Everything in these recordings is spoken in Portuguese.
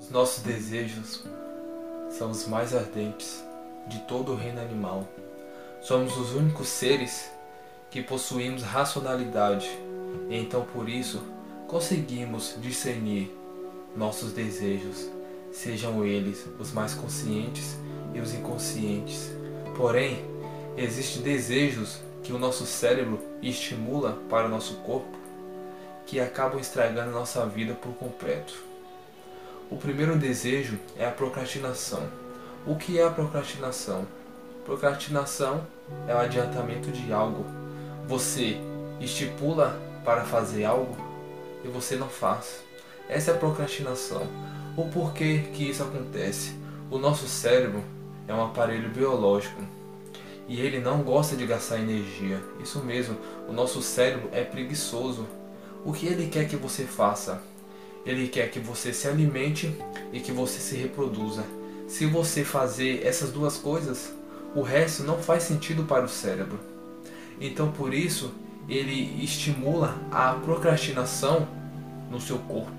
Os nossos desejos são os mais ardentes de todo o reino animal. Somos os únicos seres que possuímos racionalidade, e então por isso conseguimos discernir nossos desejos, sejam eles os mais conscientes e os inconscientes. Porém, existem desejos que o nosso cérebro estimula para o nosso corpo, que acabam estragando nossa vida por completo. O primeiro desejo é a procrastinação. O que é a procrastinação? Procrastinação é o adiantamento de algo. Você estipula para fazer algo e você não faz. Essa é a procrastinação. O porquê que isso acontece? O nosso cérebro é um aparelho biológico e ele não gosta de gastar energia. Isso mesmo, o nosso cérebro é preguiçoso. O que ele quer que você faça? Ele quer que você se alimente e que você se reproduza. Se você fazer essas duas coisas, o resto não faz sentido para o cérebro. Então por isso ele estimula a procrastinação no seu corpo,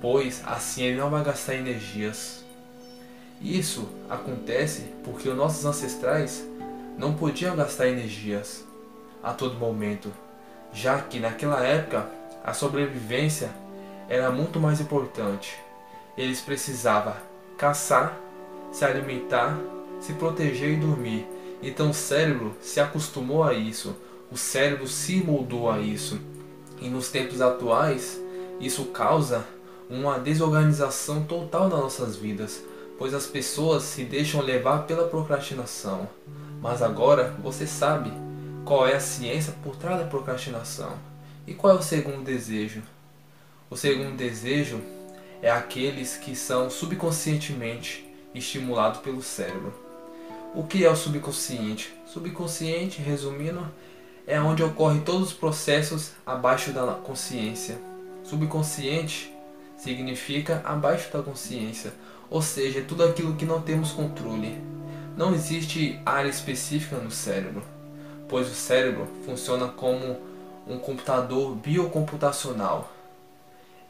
pois assim ele não vai gastar energias. Isso acontece porque os nossos ancestrais não podiam gastar energias a todo momento, já que naquela época a sobrevivência era muito mais importante. Eles precisavam caçar, se alimentar, se proteger e dormir. Então o cérebro se acostumou a isso, o cérebro se moldou a isso. E nos tempos atuais, isso causa uma desorganização total nas nossas vidas, pois as pessoas se deixam levar pela procrastinação. Mas agora você sabe qual é a ciência por trás da procrastinação. E qual é o segundo desejo? O segundo desejo é aqueles que são subconscientemente estimulados pelo cérebro. O que é o subconsciente? Subconsciente, resumindo, é onde ocorrem todos os processos abaixo da consciência. Subconsciente significa abaixo da consciência, ou seja, tudo aquilo que não temos controle. Não existe área específica no cérebro, pois o cérebro funciona como um computador biocomputacional.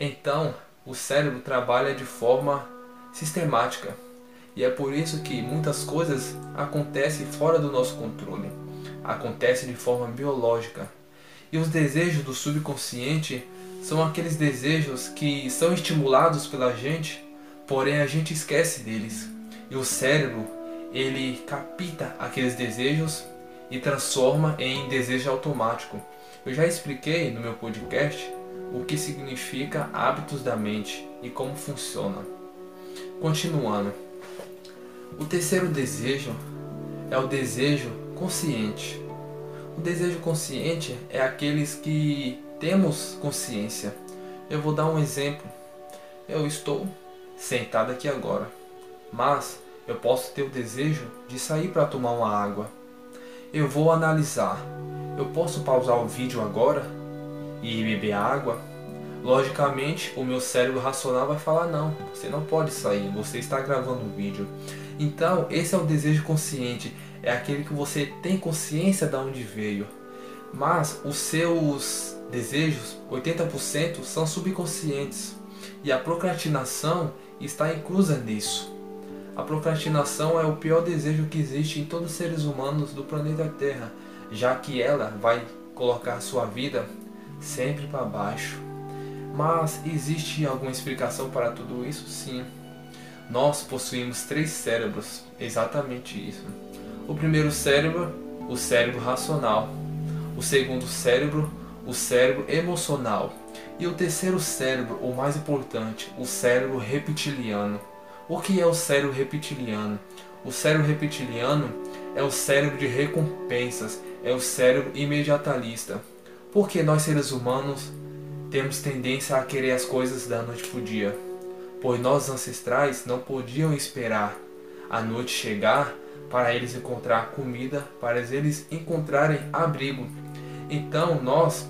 Então, o cérebro trabalha de forma sistemática. E é por isso que muitas coisas acontecem fora do nosso controle. Acontecem de forma biológica. E os desejos do subconsciente são aqueles desejos que são estimulados pela gente, porém a gente esquece deles. E o cérebro, ele capta aqueles desejos e transforma em desejo automático. Eu já expliquei no meu podcast o que significa hábitos da mente e como funciona. Continuando. O terceiro desejo é o desejo consciente. O desejo consciente é aqueles que temos consciência. Eu vou dar um exemplo. Eu estou sentado aqui agora, mas eu posso ter o desejo de sair para tomar uma água. Eu vou analisar. Eu posso pausar o vídeo agora e beber água? Logicamente, o meu cérebro racional vai falar: não, você não pode sair, você está gravando um vídeo. Então, esse é o desejo consciente, é aquele que você tem consciência de onde veio. Mas os seus desejos, 80%, são subconscientes. E a procrastinação está inclusa nisso. A procrastinação é o pior desejo que existe em todos os seres humanos do planeta Terra, já que ela vai colocar sua vida sempre para baixo. Mas existe alguma explicação para tudo isso? Sim. Nós possuímos 3 cérebros, exatamente isso. O primeiro cérebro, o cérebro racional. O segundo cérebro, o cérebro emocional. E o terceiro cérebro, o mais importante, o cérebro reptiliano. O que é o cérebro reptiliano? O cérebro reptiliano é o cérebro de recompensas, é o cérebro imediatalista. Porque nós seres humanos temos tendência a querer as coisas da noite para o dia, pois nossos ancestrais não podiam esperar a noite chegar para eles encontrar comida, para eles encontrarem abrigo. Então nós,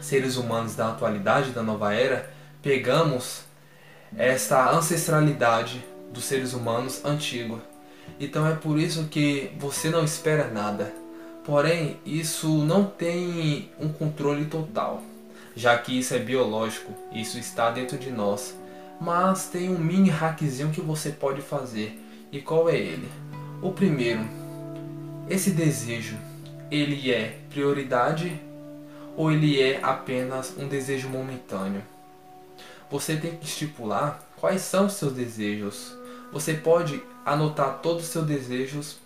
seres humanos da atualidade, da nova era, pegamos essa ancestralidade dos seres humanos antigos. Então é por isso que você não espera nada, Porém, isso não tem um controle total, já que isso é biológico, isso está dentro de nós. Mas tem um mini hackzinho que você pode fazer. E qual é ele? O primeiro, esse desejo, ele é prioridade ou ele é apenas um desejo momentâneo? Você tem que estipular quais são os seus desejos. Você pode anotar todos os seus desejos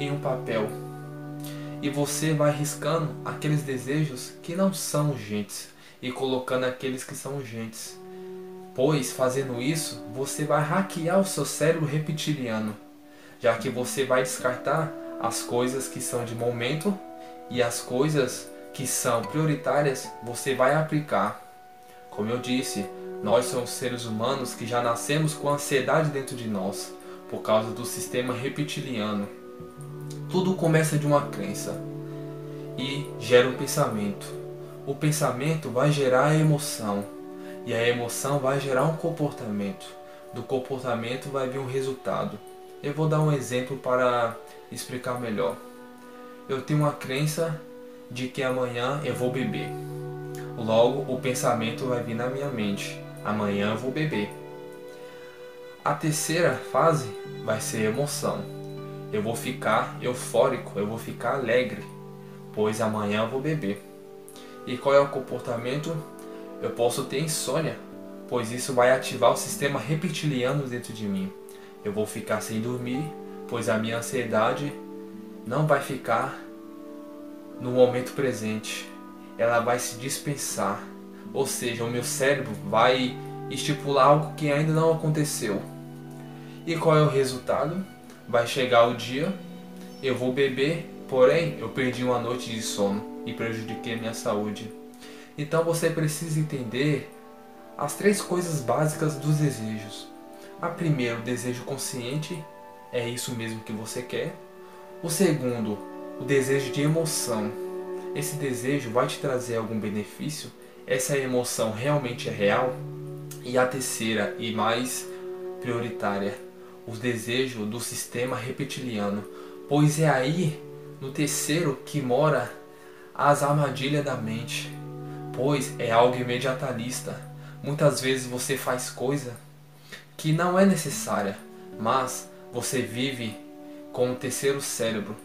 em um papel. E você vai riscando aqueles desejos que não são urgentes e colocando aqueles que são urgentes. Pois, fazendo isso, você vai hackear o seu cérebro reptiliano, já que você vai descartar as coisas que são de momento e as coisas que são prioritárias você vai aplicar. Como eu disse, nós somos seres humanos que já nascemos com ansiedade dentro de nós, por causa do sistema reptiliano. Tudo começa de uma crença e gera um pensamento. O pensamento vai gerar a emoção e a emoção vai gerar um comportamento. Do comportamento vai vir um resultado. Eu vou dar um exemplo para explicar melhor. Eu tenho uma crença de que amanhã eu vou beber. Logo, o pensamento vai vir na minha mente. Amanhã eu vou beber. A terceira fase vai ser emoção. Eu vou ficar eufórico, eu vou ficar alegre, pois amanhã eu vou beber. E qual é o comportamento? Eu posso ter insônia, pois isso vai ativar o sistema reptiliano dentro de mim. Eu vou ficar sem dormir, pois a minha ansiedade não vai ficar no momento presente. Ela vai se dispensar, ou seja, o meu cérebro vai estipular algo que ainda não aconteceu. E qual é o resultado? Vai chegar o dia, eu vou beber, porém eu perdi uma noite de sono e prejudiquei a minha saúde. Então você precisa entender as três coisas básicas dos desejos. A primeira, o desejo consciente, é isso mesmo que você quer. O segundo, o desejo de emoção. Esse desejo vai te trazer algum benefício? Essa emoção realmente é real? E a terceira e mais prioritária, o desejo do sistema reptiliano, pois é aí no terceiro que mora as armadilhas da mente, pois é algo imediatalista. Muitas vezes você faz coisa que não é necessária, mas você vive com o terceiro cérebro.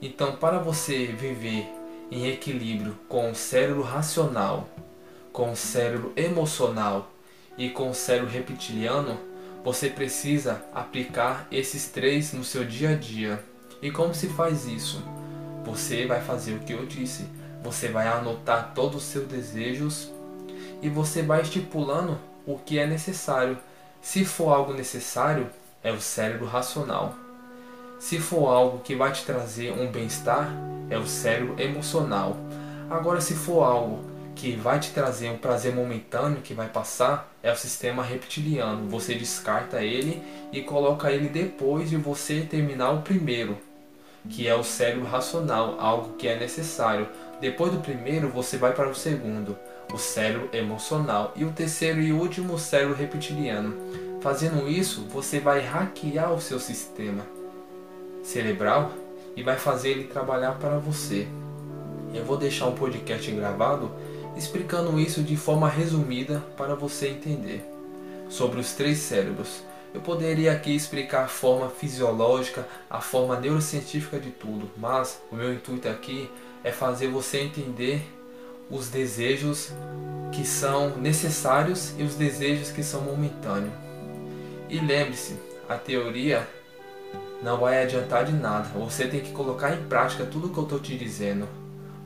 Então, para você viver em equilíbrio com o cérebro racional, com o cérebro emocional e com o cérebro reptiliano, você precisa aplicar esses três no seu dia a dia. E como se faz isso? Você vai fazer o que eu disse. Você vai anotar todos os seus desejos e você vai estipulando o que é necessário. Se for algo necessário, é o cérebro racional. Se for algo que vai te trazer um bem-estar, é o cérebro emocional. Agora, se for algo que vai te trazer um prazer momentâneo que vai passar, é o sistema reptiliano. Você descarta ele e coloca ele depois de você terminar o primeiro, que é o cérebro racional, algo que é necessário. Depois do primeiro você vai para o segundo, o cérebro emocional, e o terceiro e último, o cérebro reptiliano. Fazendo isso, você vai hackear o seu sistema cerebral e vai fazer ele trabalhar para você. Eu vou deixar um podcast gravado explicando isso de forma resumida para você entender sobre os três cérebros. Eu poderia aqui explicar a forma fisiológica, a forma neurocientífica de tudo, mas o meu intuito aqui é fazer você entender os desejos que são necessários e os desejos que são momentâneos. E lembre-se, a teoria não vai adiantar de nada, você tem que colocar em prática tudo o que eu estou te dizendo,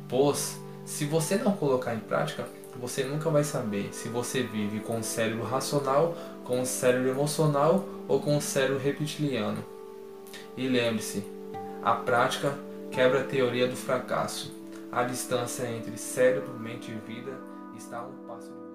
pois se você não colocar em prática, você nunca vai saber se você vive com o cérebro racional, com o cérebro emocional ou com o cérebro reptiliano. E lembre-se, a prática quebra a teoria do fracasso. A distância entre cérebro, mente e vida está a um passo de